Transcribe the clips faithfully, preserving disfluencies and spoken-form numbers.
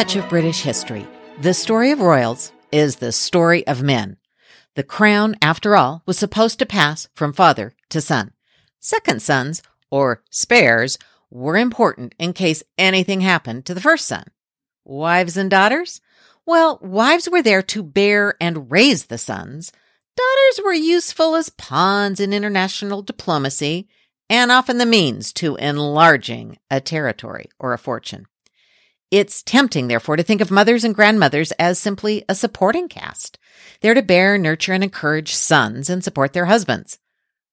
much of British history, the story of royals is the story of men. The crown, after all, was supposed to pass from father to son. Second sons, or spares, were important in case anything happened to the first son. Wives and daughters? Well, wives were there to bear and raise the sons. Daughters were useful as pawns in international diplomacy and often the means to enlarging a territory or a fortune. It's tempting, therefore, to think of mothers and grandmothers as simply a supporting caste. They're to bear, nurture, and encourage sons and support their husbands.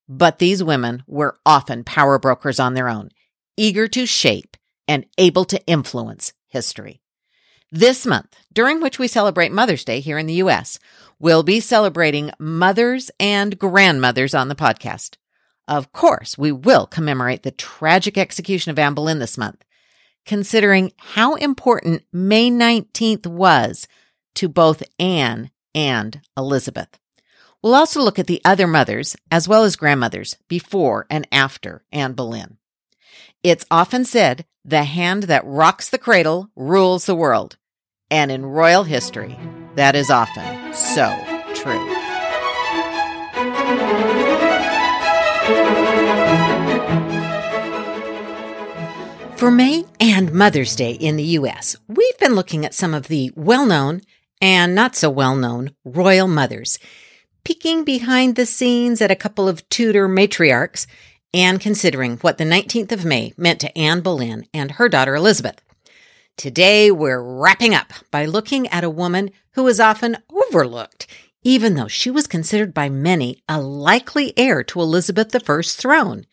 But these women were often power brokers on their own, eager to shape and able to influence history. This month, during which we celebrate Mother's Day here in the U S, we'll be celebrating mothers and grandmothers on the podcast. Of course, we will commemorate the tragic execution of Anne Boleyn this month, considering how important May nineteenth was to both Anne and Elizabeth. We'll also look at the other mothers, as well as grandmothers, before and after Anne Boleyn. It's often said, the hand that rocks the cradle rules the world. And in royal history, that is often so true. For May and Mother's Day in the U S, we've been looking at some of the well-known and not so well-known royal mothers, peeking behind the scenes at a couple of Tudor matriarchs and considering what the nineteenth of May meant to Anne Boleyn and her daughter Elizabeth. Today, we're wrapping up by looking at a woman who is often overlooked, even though she was considered by many a likely heir to Elizabeth the I's throne,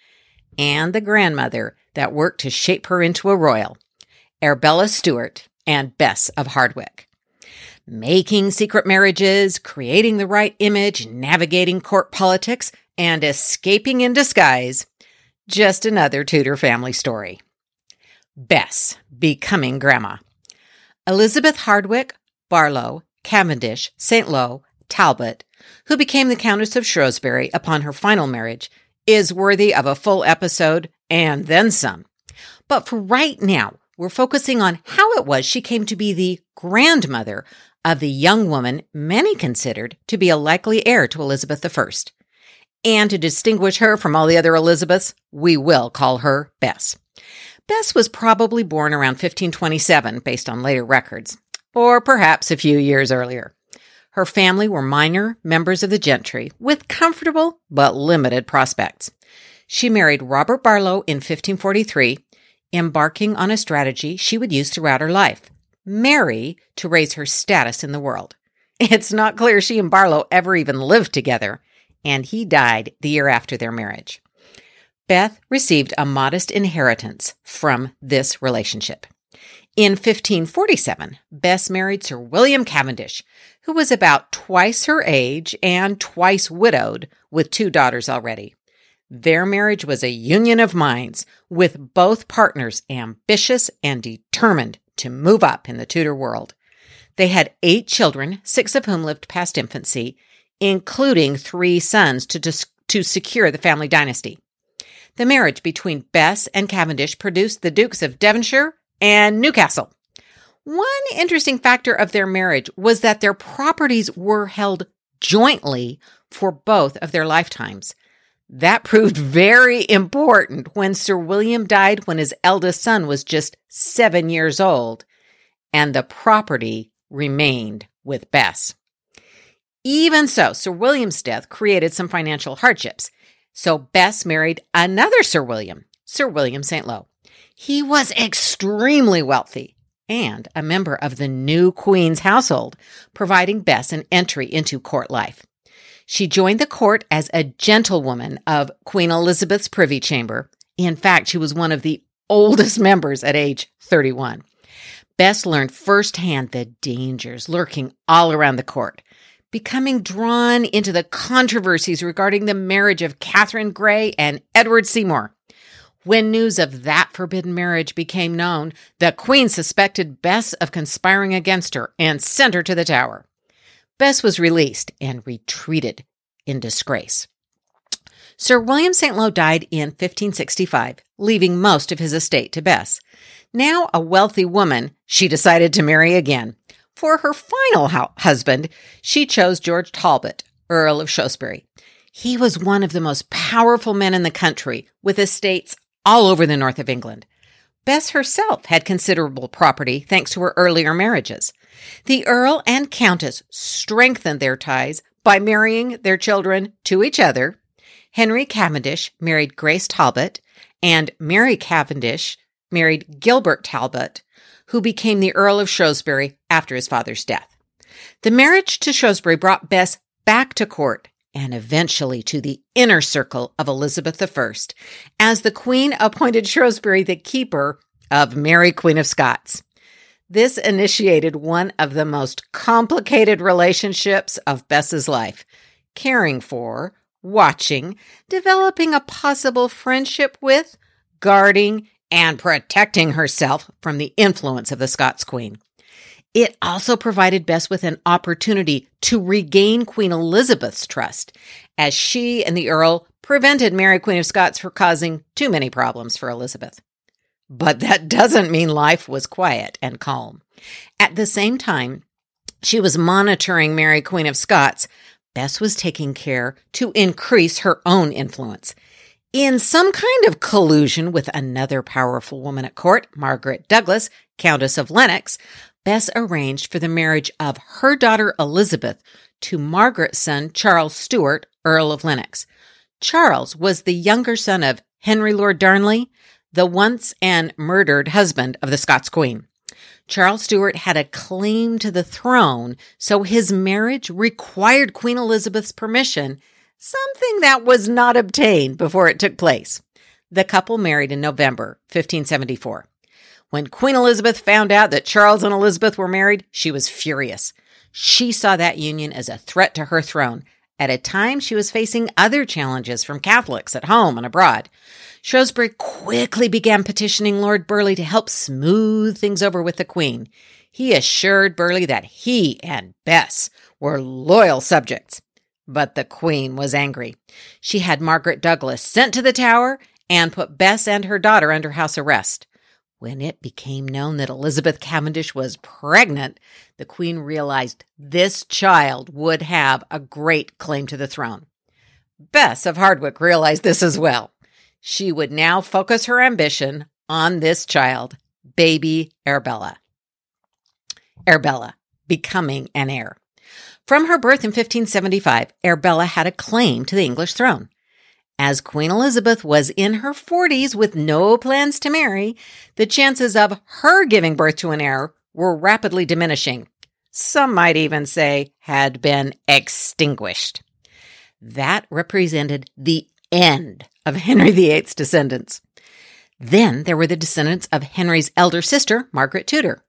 and the grandmother that worked to shape her into a royal, Arbella Stuart and Bess of Hardwick. Making secret marriages, creating the right image, navigating court politics, and escaping in disguise, just another Tudor family story. Bess, becoming grandma. Elizabeth Hardwick, Barlow, Cavendish, Saint Lowe, Talbot, who became the Countess of Shrewsbury upon her final marriage, is worthy of a full episode and then some. But for right now, we're focusing on how it was she came to be the grandmother of the young woman many considered to be a likely heir to Elizabeth the First. And to distinguish her from all the other Elizabeths, we will call her Bess. Bess was probably born around fifteen twenty-seven, based on later records, or perhaps a few years earlier. Her family were minor members of the gentry, with comfortable but limited prospects. She married Robert Barlow in fifteen forty-three, embarking on a strategy she would use throughout her life, marry to raise her status in the world. It's not clear she and Barlow ever even lived together, and he died the year after their marriage. Beth received a modest inheritance from this relationship. In fifteen forty-seven, Bess married Sir William Cavendish, who was about twice her age and twice widowed, with two daughters already. Their marriage was a union of minds, with both partners ambitious and determined to move up in the Tudor world. They had eight children, six of whom lived past infancy, including three sons to dis- to secure the family dynasty. The marriage between Bess and Cavendish produced the Dukes of Devonshire and Newcastle. One interesting factor of their marriage was that their properties were held jointly for both of their lifetimes. That proved very important when Sir William died when his eldest son was just seven years old, and the property remained with Bess. Even so, Sir William's death created some financial hardships, so Bess married another Sir William, Sir William Saint Lowe. He was extremely wealthy and a member of the new Queen's household, providing Bess an entry into court life. She joined the court as a gentlewoman of Queen Elizabeth's Privy Chamber. In fact, she was one of the oldest members at age thirty-one. Bess learned firsthand the dangers lurking all around the court, becoming drawn into the controversies regarding the marriage of Catherine Grey and Edward Seymour. When news of that forbidden marriage became known, the Queen suspected Bess of conspiring against her and sent her to the Tower. Bess was released and retreated in disgrace. Sir William Saint Lowe died in fifteen sixty-five, leaving most of his estate to Bess. Now a wealthy woman, she decided to marry again. For her final ho- husband, she chose George Talbot, Earl of Shrewsbury. He was one of the most powerful men in the country, with estates all over the north of England. Bess herself had considerable property thanks to her earlier marriages. The Earl and Countess strengthened their ties by marrying their children to each other. Henry Cavendish married Grace Talbot, and Mary Cavendish married Gilbert Talbot, who became the Earl of Shrewsbury after his father's death. The marriage to Shrewsbury brought Bess back to court and eventually to the inner circle of Elizabeth the First, as the Queen appointed Shrewsbury the keeper of Mary Queen of Scots. This initiated one of the most complicated relationships of Bess's life, caring for, watching, developing a possible friendship with, guarding, and protecting herself from the influence of the Scots Queen. It also provided Bess with an opportunity to regain Queen Elizabeth's trust, as she and the Earl prevented Mary Queen of Scots from causing too many problems for Elizabeth. But that doesn't mean life was quiet and calm. At the same time she was monitoring Mary Queen of Scots, Bess was taking care to increase her own influence. In some kind of collusion with another powerful woman at court, Margaret Douglas, Countess of Lennox, Bess arranged for the marriage of her daughter Elizabeth to Margaret's son, Charles Stuart, Earl of Lennox. Charles was the younger son of Henry Lord Darnley, the once and murdered husband of the Scots Queen. Charles Stuart had a claim to the throne, so his marriage required Queen Elizabeth's permission, something that was not obtained before it took place. The couple married in November fifteen seventy-four. When Queen Elizabeth found out that Charles and Elizabeth were married, she was furious. She saw that union as a threat to her throne, at a time she was facing other challenges from Catholics at home and abroad. Shrewsbury quickly began petitioning Lord Burley to help smooth things over with the Queen. He assured Burley that he and Bess were loyal subjects. But the Queen was angry. She had Margaret Douglas sent to the Tower and put Bess and her daughter under house arrest. When it became known that Elizabeth Cavendish was pregnant, the Queen realized this child would have a great claim to the throne. Bess of Hardwick realized this as well. She would now focus her ambition on this child, baby Arbella. Arbella, becoming an heir. From her birth in fifteen seventy-five, Arbella had a claim to the English throne. As Queen Elizabeth was in her forties with no plans to marry, the chances of her giving birth to an heir were rapidly diminishing. Some might even say had been extinguished. That represented the end of Henry the Eighth's descendants. Then there were the descendants of Henry's elder sister, Margaret Tudor.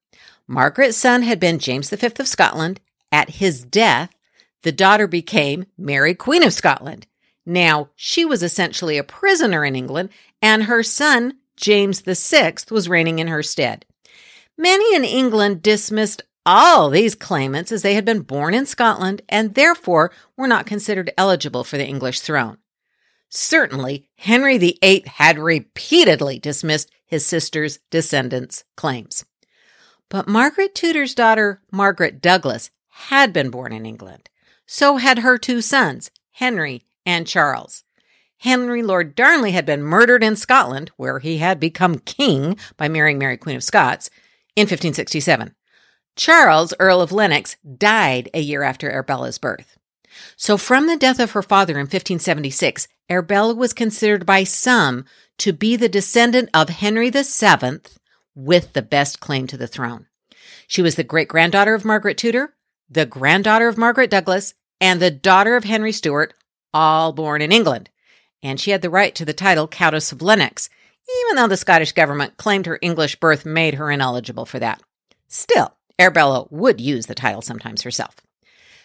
Margaret's son had been James the Fifth of Scotland. At his death, the daughter became Mary Queen of Scotland. Now, she was essentially a prisoner in England, and her son, James the Sixth, was reigning in her stead. Many in England dismissed all these claimants as they had been born in Scotland and therefore were not considered eligible for the English throne. Certainly, Henry the Eighth had repeatedly dismissed his sister's descendants' claims. But Margaret Tudor's daughter, Margaret Douglas, had been born in England. So had her two sons, Henry and Charles. Henry Lord Darnley had been murdered in Scotland, where he had become king by marrying Mary Queen of Scots, in fifteen sixty-seven. Charles, Earl of Lennox, died a year after Arbella's birth. So from the death of her father in fifteen seventy-six, Arbella was considered by some to be the descendant of Henry the Seventh with the best claim to the throne. She was the great-granddaughter of Margaret Tudor, the granddaughter of Margaret Douglas, and the daughter of Henry Stuart, all born in England, and she had the right to the title Countess of Lennox, even though the Scottish government claimed her English birth made her ineligible for that. Still, Arbella would use the title sometimes herself.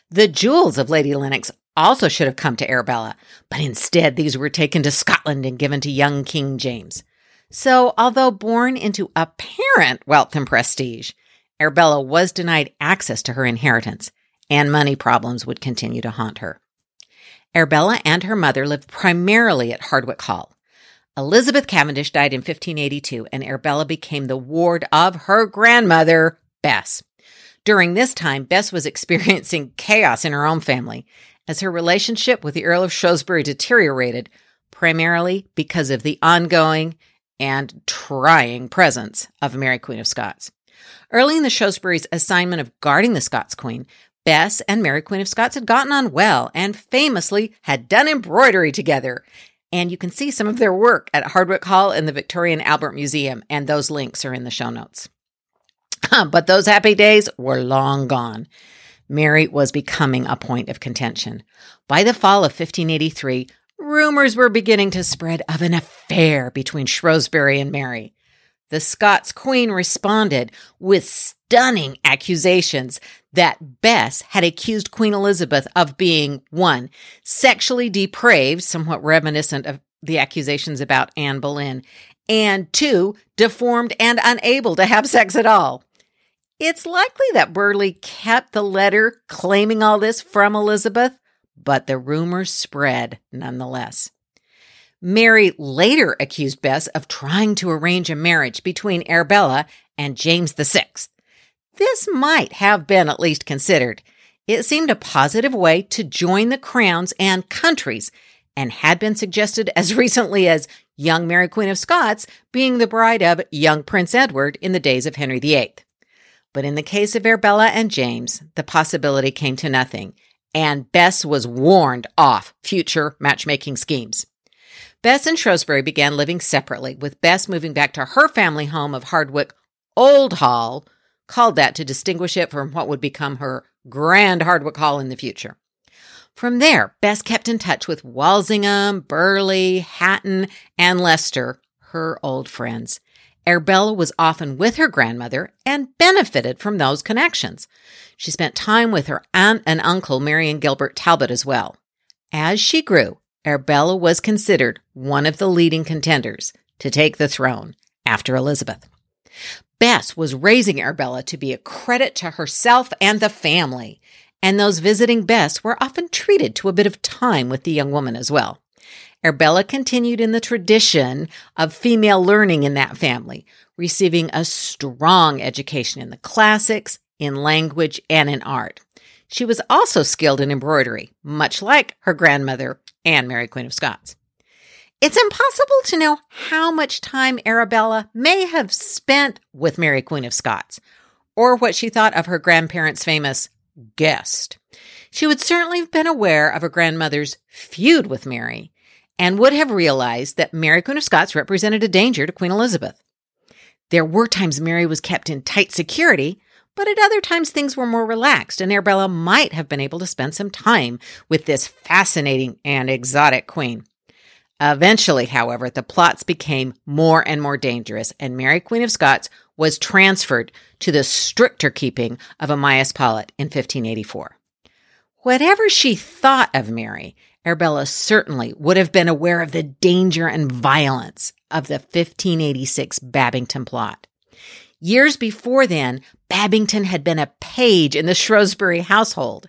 The jewels of Lady Lennox also should have come to Arbella, but instead these were taken to Scotland and given to young King James. So, although born into apparent wealth and prestige, Arbella was denied access to her inheritance, and money problems would continue to haunt her. Arbella and her mother lived primarily at Hardwick Hall. Elizabeth Cavendish died in fifteen eighty-two, and Arbella became the ward of her grandmother, Bess. During this time, Bess was experiencing chaos in her own family as her relationship with the Earl of Shrewsbury deteriorated, primarily because of the ongoing and trying presence of Mary Queen of Scots. Early in the Shrewsbury's assignment of guarding the Scots Queen, Bess and Mary Queen of Scots had gotten on well and famously had done embroidery together. And you can see some of their work at Hardwick Hall in the Victoria and Albert Museum, and those links are in the show notes. But those happy days were long gone. Mary was becoming a point of contention. By the fall of fifteen eighty-three, rumors were beginning to spread of an affair between Shrewsbury and Mary. The Scots Queen responded with stunning accusations that Bess had accused Queen Elizabeth of being, one, sexually depraved, somewhat reminiscent of the accusations about Anne Boleyn, and two, deformed and unable to have sex at all. It's likely that Burley kept the letter claiming all this from Elizabeth, but the rumors spread nonetheless. Mary later accused Bess of trying to arrange a marriage between Arbella and James the Sixth. This might have been at least considered. It seemed a positive way to join the crowns and countries, and had been suggested as recently as young Mary Queen of Scots being the bride of young Prince Edward in the days of Henry the Eighth. But in the case of Arbella and James, the possibility came to nothing, and Bess was warned off future matchmaking schemes. Bess and Shrewsbury began living separately, with Bess moving back to her family home of Hardwick Old Hall, called that to distinguish it from what would become her Grand Hardwick Hall in the future. From there, Bess kept in touch with Walsingham, Burley, Hatton, and Leicester, her old friends. Arbella was often with her grandmother and benefited from those connections. She spent time with her aunt and uncle, Mary and Gilbert Talbot, as well. As she grew, Arbella was considered one of the leading contenders to take the throne after Elizabeth. Bess was raising Arbella to be a credit to herself and the family, and those visiting Bess were often treated to a bit of time with the young woman as well. Arbella continued in the tradition of female learning in that family, receiving a strong education in the classics, in language, and in art. She was also skilled in embroidery, much like her grandmother and Mary Queen of Scots. It's impossible to know how much time Arbella may have spent with Mary Queen of Scots, or what she thought of her grandparents' famous guest. She would certainly have been aware of her grandmother's feud with Mary, and would have realized that Mary Queen of Scots represented a danger to Queen Elizabeth. There were times Mary was kept in tight security, but at other times, things were more relaxed, and Arbella might have been able to spend some time with this fascinating and exotic queen. Eventually, however, the plots became more and more dangerous, and Mary Queen of Scots was transferred to the stricter keeping of Amyas Paulet in fifteen eighty-four. Whatever she thought of Mary, Arbella certainly would have been aware of the danger and violence of the fifteen eighty-six Babington plot. Years before then, Babington had been a page in the Shrewsbury household.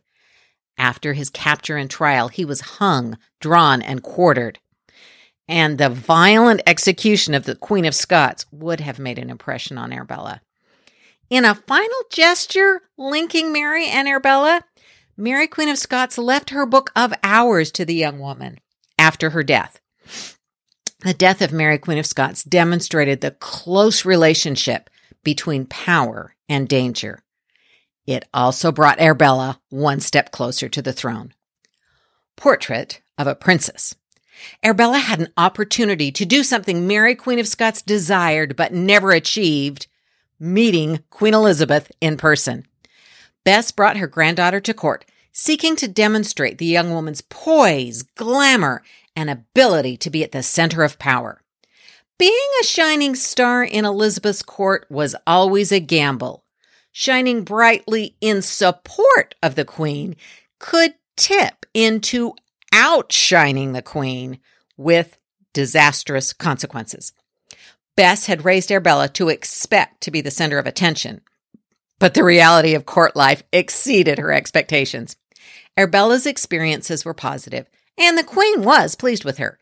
After his capture and trial, he was hung, drawn, and quartered. And the violent execution of the Queen of Scots would have made an impression on Arbella. In a final gesture linking Mary and Arbella, Mary Queen of Scots left her book of hours to the young woman after her death. The death of Mary Queen of Scots demonstrated the close relationship between power and danger. It also brought Arbella one step closer to the throne. Portrait of a Princess. Arbella had an opportunity to do something Mary Queen of Scots desired but never achieved, meeting Queen Elizabeth in person. Bess brought her granddaughter to court, seeking to demonstrate the young woman's poise, glamour, and ability to be at the center of power. Being a shining star in Elizabeth's court was always a gamble. Shining brightly in support of the queen could tip into outshining the queen with disastrous consequences. Bess had raised Arbella to expect to be the center of attention, but the reality of court life exceeded her expectations. Arbella's experiences were positive, and the queen was pleased with her.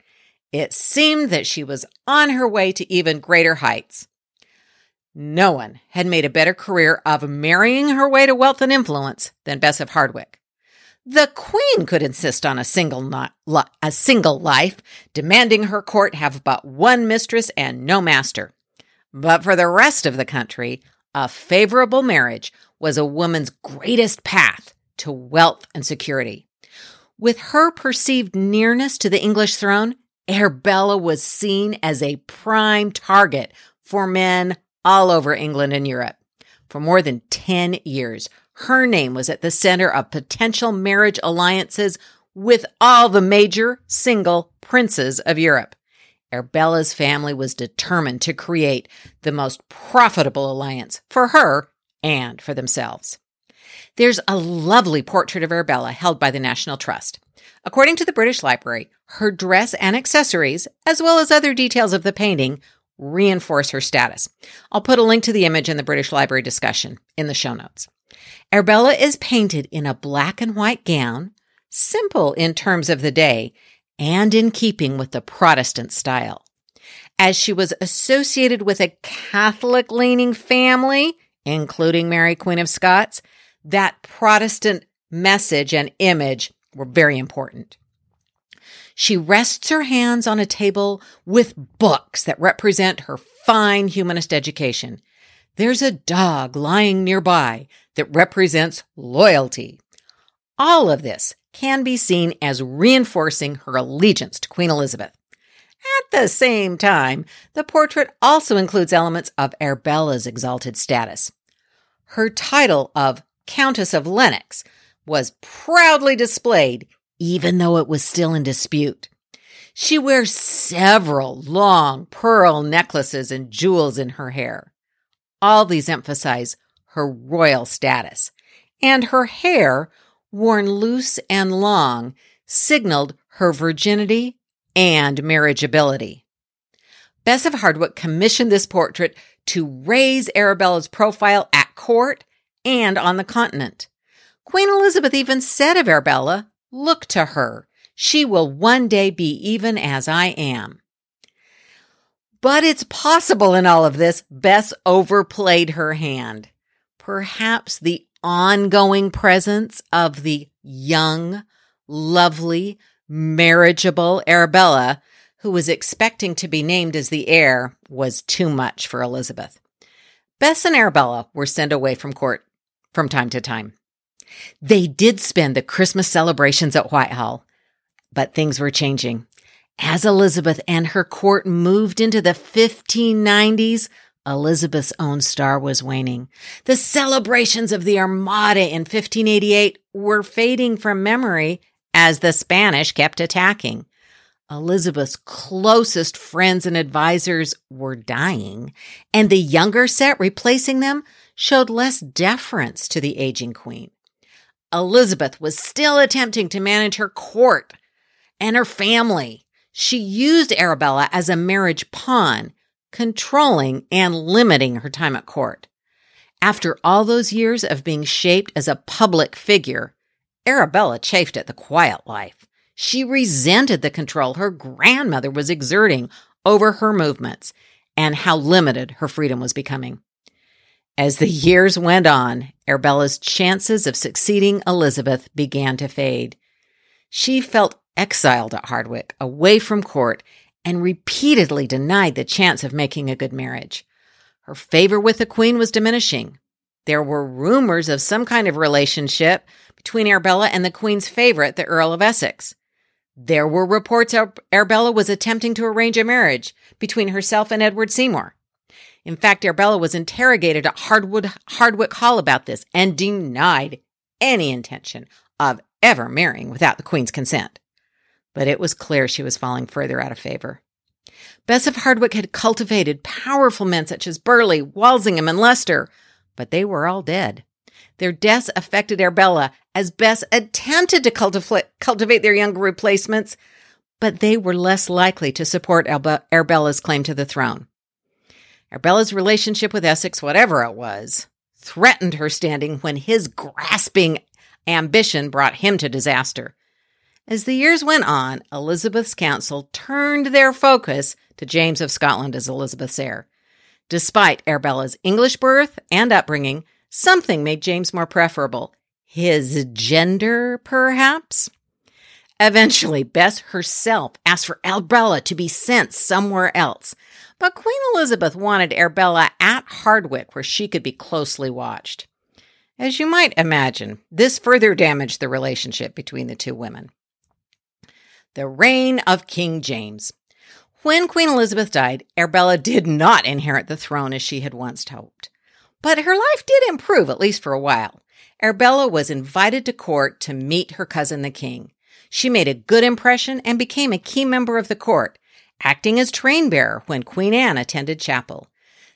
It seemed that she was on her way to even greater heights. No one had made a better career of marrying her way to wealth and influence than Bess of Hardwick. The queen could insist on a single not, li- a single life, demanding her court have but one mistress and no master. But for the rest of the country, a favorable marriage was a woman's greatest path to wealth and security. With her perceived nearness to the English throne, Arbella was seen as a prime target for men all over England and Europe. For more than ten years, her name was at the center of potential marriage alliances with all the major single princes of Europe. Arbella's family was determined to create the most profitable alliance for her and for themselves. There's a lovely portrait of Arbella held by the National Trust. According to the British Library, her dress and accessories, as well as other details of the painting, reinforce her status. I'll put a link to the image in the British Library discussion in the show notes. Arbella is painted in a black and white gown, simple in terms of the day, and in keeping with the Protestant style. As she was associated with a Catholic-leaning family, including Mary Queen of Scots, that Protestant message and image were very important. She rests her hands on a table with books that represent her fine humanist education. There's a dog lying nearby that represents loyalty. All of this can be seen as reinforcing her allegiance to Queen Elizabeth. At the same time, the portrait also includes elements of Arbella's exalted status. Her title of Countess of Lennox was proudly displayed, even though it was still in dispute. She wears several long pearl necklaces and jewels in her hair. All these emphasize her royal status, and her hair, worn loose and long, signaled her virginity and marriageability. Bess of Hardwick commissioned this portrait to raise Arbella's profile at court and on the continent. Queen Elizabeth even said of Arbella, "Look to her. She will one day be even as I am." But it's possible in all of this, Bess overplayed her hand. Perhaps the ongoing presence of the young, lovely, marriageable Arbella, who was expecting to be named as the heir, was too much for Elizabeth. Bess and Arbella were sent away from court from time to time. They did spend the Christmas celebrations at Whitehall, but things were changing. As Elizabeth and her court moved into the fifteen nineties, Elizabeth's own star was waning. The celebrations of the Armada in fifteen eighty-eight were fading from memory as the Spanish kept attacking. Elizabeth's closest friends and advisors were dying, and the younger set replacing them showed less deference to the aging queen. Elizabeth was still attempting to manage her court and her family. She used Arbella as a marriage pawn, controlling and limiting her time at court. After all those years of being shaped as a public figure, Arbella chafed at the quiet life. She resented the control her grandmother was exerting over her movements and how limited her freedom was becoming. As the years went on, Arbella's chances of succeeding Elizabeth began to fade. She felt exiled at Hardwick, away from court, and repeatedly denied the chance of making a good marriage. Her favor with the queen was diminishing. There were rumors of some kind of relationship between Arbella and the queen's favorite, the Earl of Essex. There were reports Arbella was attempting to arrange a marriage between herself and Edward Seymour. In fact, Arbella was interrogated at Hardwood, Hardwick Hall about this and denied any intention of ever marrying without the queen's consent. But it was clear she was falling further out of favor. Bess of Hardwick had cultivated powerful men such as Burley, Walsingham, and Leicester, but they were all dead. Their deaths affected Arbella as Bess attempted to cultif- cultivate their younger replacements, but they were less likely to support Arbe- Arbella's claim to the throne. Arbella's relationship with Essex, whatever it was, threatened her standing when his grasping ambition brought him to disaster. As the years went on, Elizabeth's council turned their focus to James of Scotland as Elizabeth's heir. Despite Arbella's English birth and upbringing, something made James more preferable. His gender, perhaps? Eventually, Bess herself asked for Arbella to be sent somewhere else, but Queen Elizabeth wanted Arbella at Hardwick where she could be closely watched. As you might imagine, this further damaged the relationship between the two women. The reign of King James. When Queen Elizabeth died, Arbella did not inherit the throne as she had once hoped. But her life did improve, at least for a while. Arbella was invited to court to meet her cousin the king. She made a good impression and became a key member of the court, acting as train-bearer when Queen Anne attended chapel.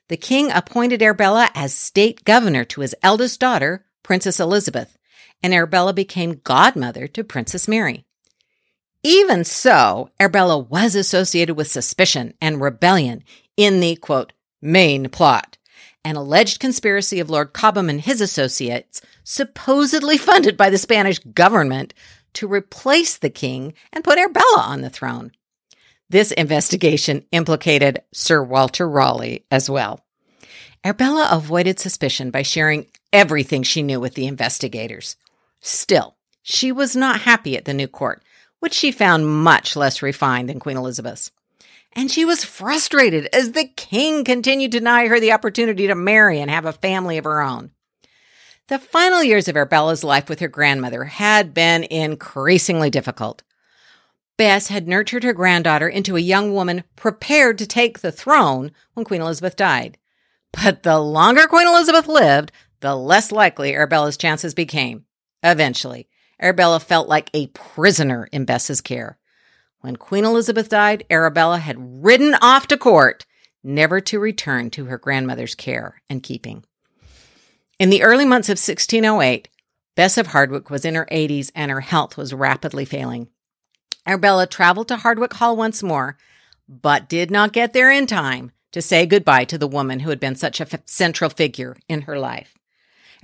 The king appointed Arbella as state governor to his eldest daughter, Princess Elizabeth, and Arbella became godmother to Princess Mary. Even so, Arbella was associated with suspicion and rebellion in the, quote, main plot, an alleged conspiracy of Lord Cobham and his associates, supposedly funded by the Spanish government, to replace the king and put Arbella on the throne. This investigation implicated Sir Walter Raleigh as well. Arbella avoided suspicion by sharing everything she knew with the investigators. Still, she was not happy at the new court, which she found much less refined than Queen Elizabeth's. And she was frustrated as the king continued to deny her the opportunity to marry and have a family of her own. The final years of Arbella's life with her grandmother had been increasingly difficult. Bess had nurtured her granddaughter into a young woman prepared to take the throne when Queen Elizabeth died. But the longer Queen Elizabeth lived, the less likely Arbella's chances became. Eventually, Arbella felt like a prisoner in Bess's care. When Queen Elizabeth died, Arbella had ridden off to court, never to return to her grandmother's care and keeping. In the early months of sixteen oh eight, Bess of Hardwick was in her eighties and her health was rapidly failing. Arbella traveled to Hardwick Hall once more, but did not get there in time to say goodbye to the woman who had been such a f- central figure in her life.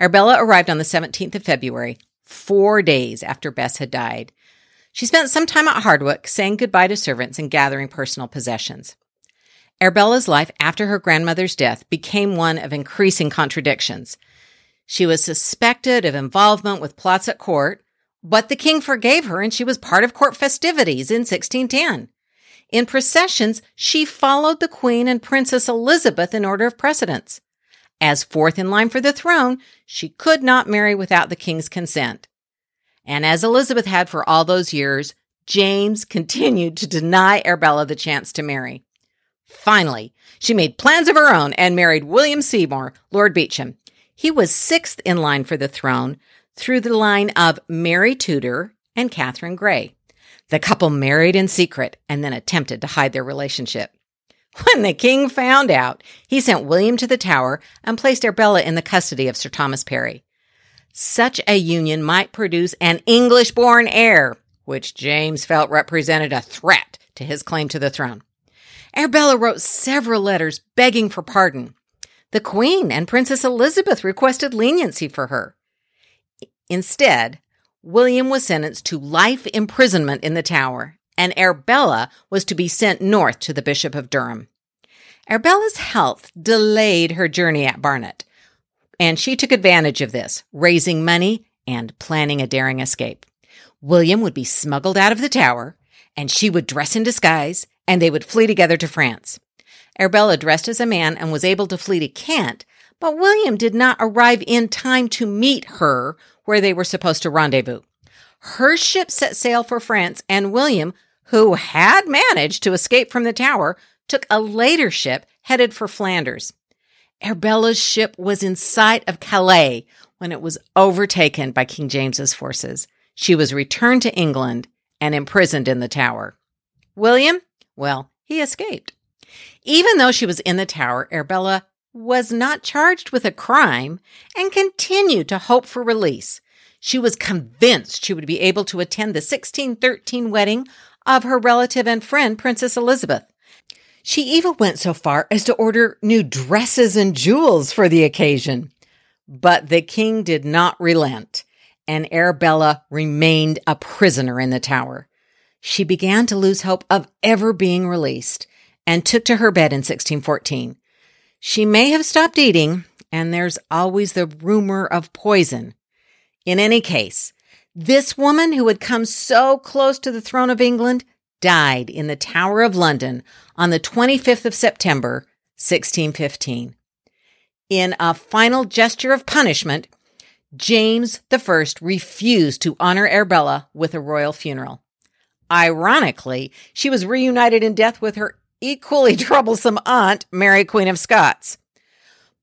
Arbella arrived on the seventeenth of February, four days after Bess had died. She spent some time at Hardwick saying goodbye to servants and gathering personal possessions. Arbella's life after her grandmother's death became one of increasing contradictions. She was suspected of involvement with plots at court, but the king forgave her and she was part of court festivities in sixteen ten. In processions, she followed the Queen and Princess Elizabeth in order of precedence. As fourth in line for the throne, she could not marry without the king's consent. And as Elizabeth had for all those years, James continued to deny Arbella the chance to marry. Finally, she made plans of her own and married William Seymour, Lord Beauchamp. He was sixth in line for the throne through the line of Mary Tudor and Catherine Grey. The couple married in secret and then attempted to hide their relationship. When the king found out, he sent William to the Tower and placed Arbella in the custody of Sir Thomas Parry. Such a union might produce an English-born heir, which James felt represented a threat to his claim to the throne. Arbella wrote several letters begging for pardon. The Queen and Princess Elizabeth requested leniency for her. Instead, William was sentenced to life imprisonment in the Tower, and Arbella was to be sent north to the Bishop of Durham. Arbella's health delayed her journey at Barnet, and she took advantage of this, raising money and planning a daring escape. William would be smuggled out of the Tower, and she would dress in disguise, and they would flee together to France. Arbella dressed as a man and was able to flee to Kent, but William did not arrive in time to meet her where they were supposed to rendezvous. Her ship set sail for France, and William, who had managed to escape from the Tower, took a later ship headed for Flanders. Arbella's ship was in sight of Calais when it was overtaken by King James's forces. She was returned to England and imprisoned in the Tower. William, well, he escaped. Even though she was in the Tower, Arbella was not charged with a crime and continued to hope for release. She was convinced she would be able to attend the sixteen thirteen wedding of her relative and friend, Princess Elizabeth. She even went so far as to order new dresses and jewels for the occasion. But the king did not relent, and Arbella remained a prisoner in the Tower. She began to lose hope of ever being released and took to her bed in sixteen fourteen. She may have stopped eating, and there's always the rumor of poison. In any case, this woman who had come so close to the throne of England died in the Tower of London on the twenty-fifth of September, sixteen fifteen. In a final gesture of punishment, James the First refused to honor Arbella with a royal funeral. Ironically, she was reunited in death with her equally troublesome aunt, Mary Queen of Scots.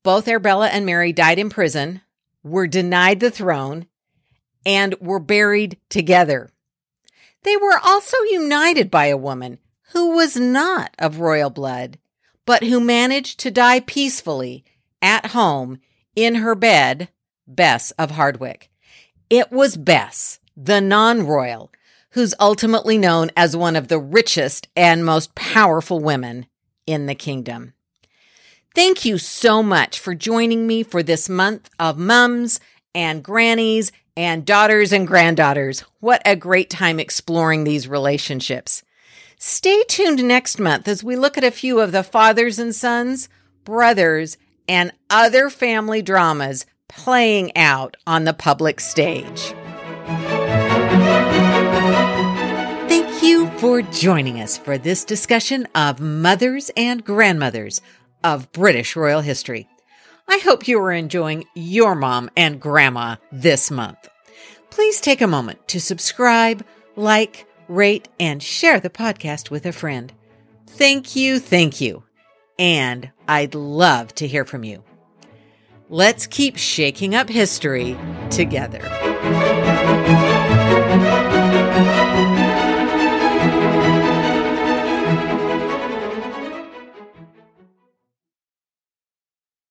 Both Arbella and Mary died in prison, were denied the throne, and were buried together. They were also united by a woman who was not of royal blood, but who managed to die peacefully at home in her bed, Bess of Hardwick. It was Bess, the non-royal, who's ultimately known as one of the richest and most powerful women in the kingdom. Thank you so much for joining me for this month of mums and grannies and daughters and granddaughters. What a great time exploring these relationships. Stay tuned next month as we look at a few of the fathers and sons, brothers, and other family dramas playing out on the public stage. Thank you for joining us for this discussion of mothers and grandmothers of British royal history. I hope you are enjoying your mom and grandma this month. Please take a moment to subscribe, like, rate, and share the podcast with a friend. Thank you, thank you. And I'd love to hear from you. Let's keep shaking up history together.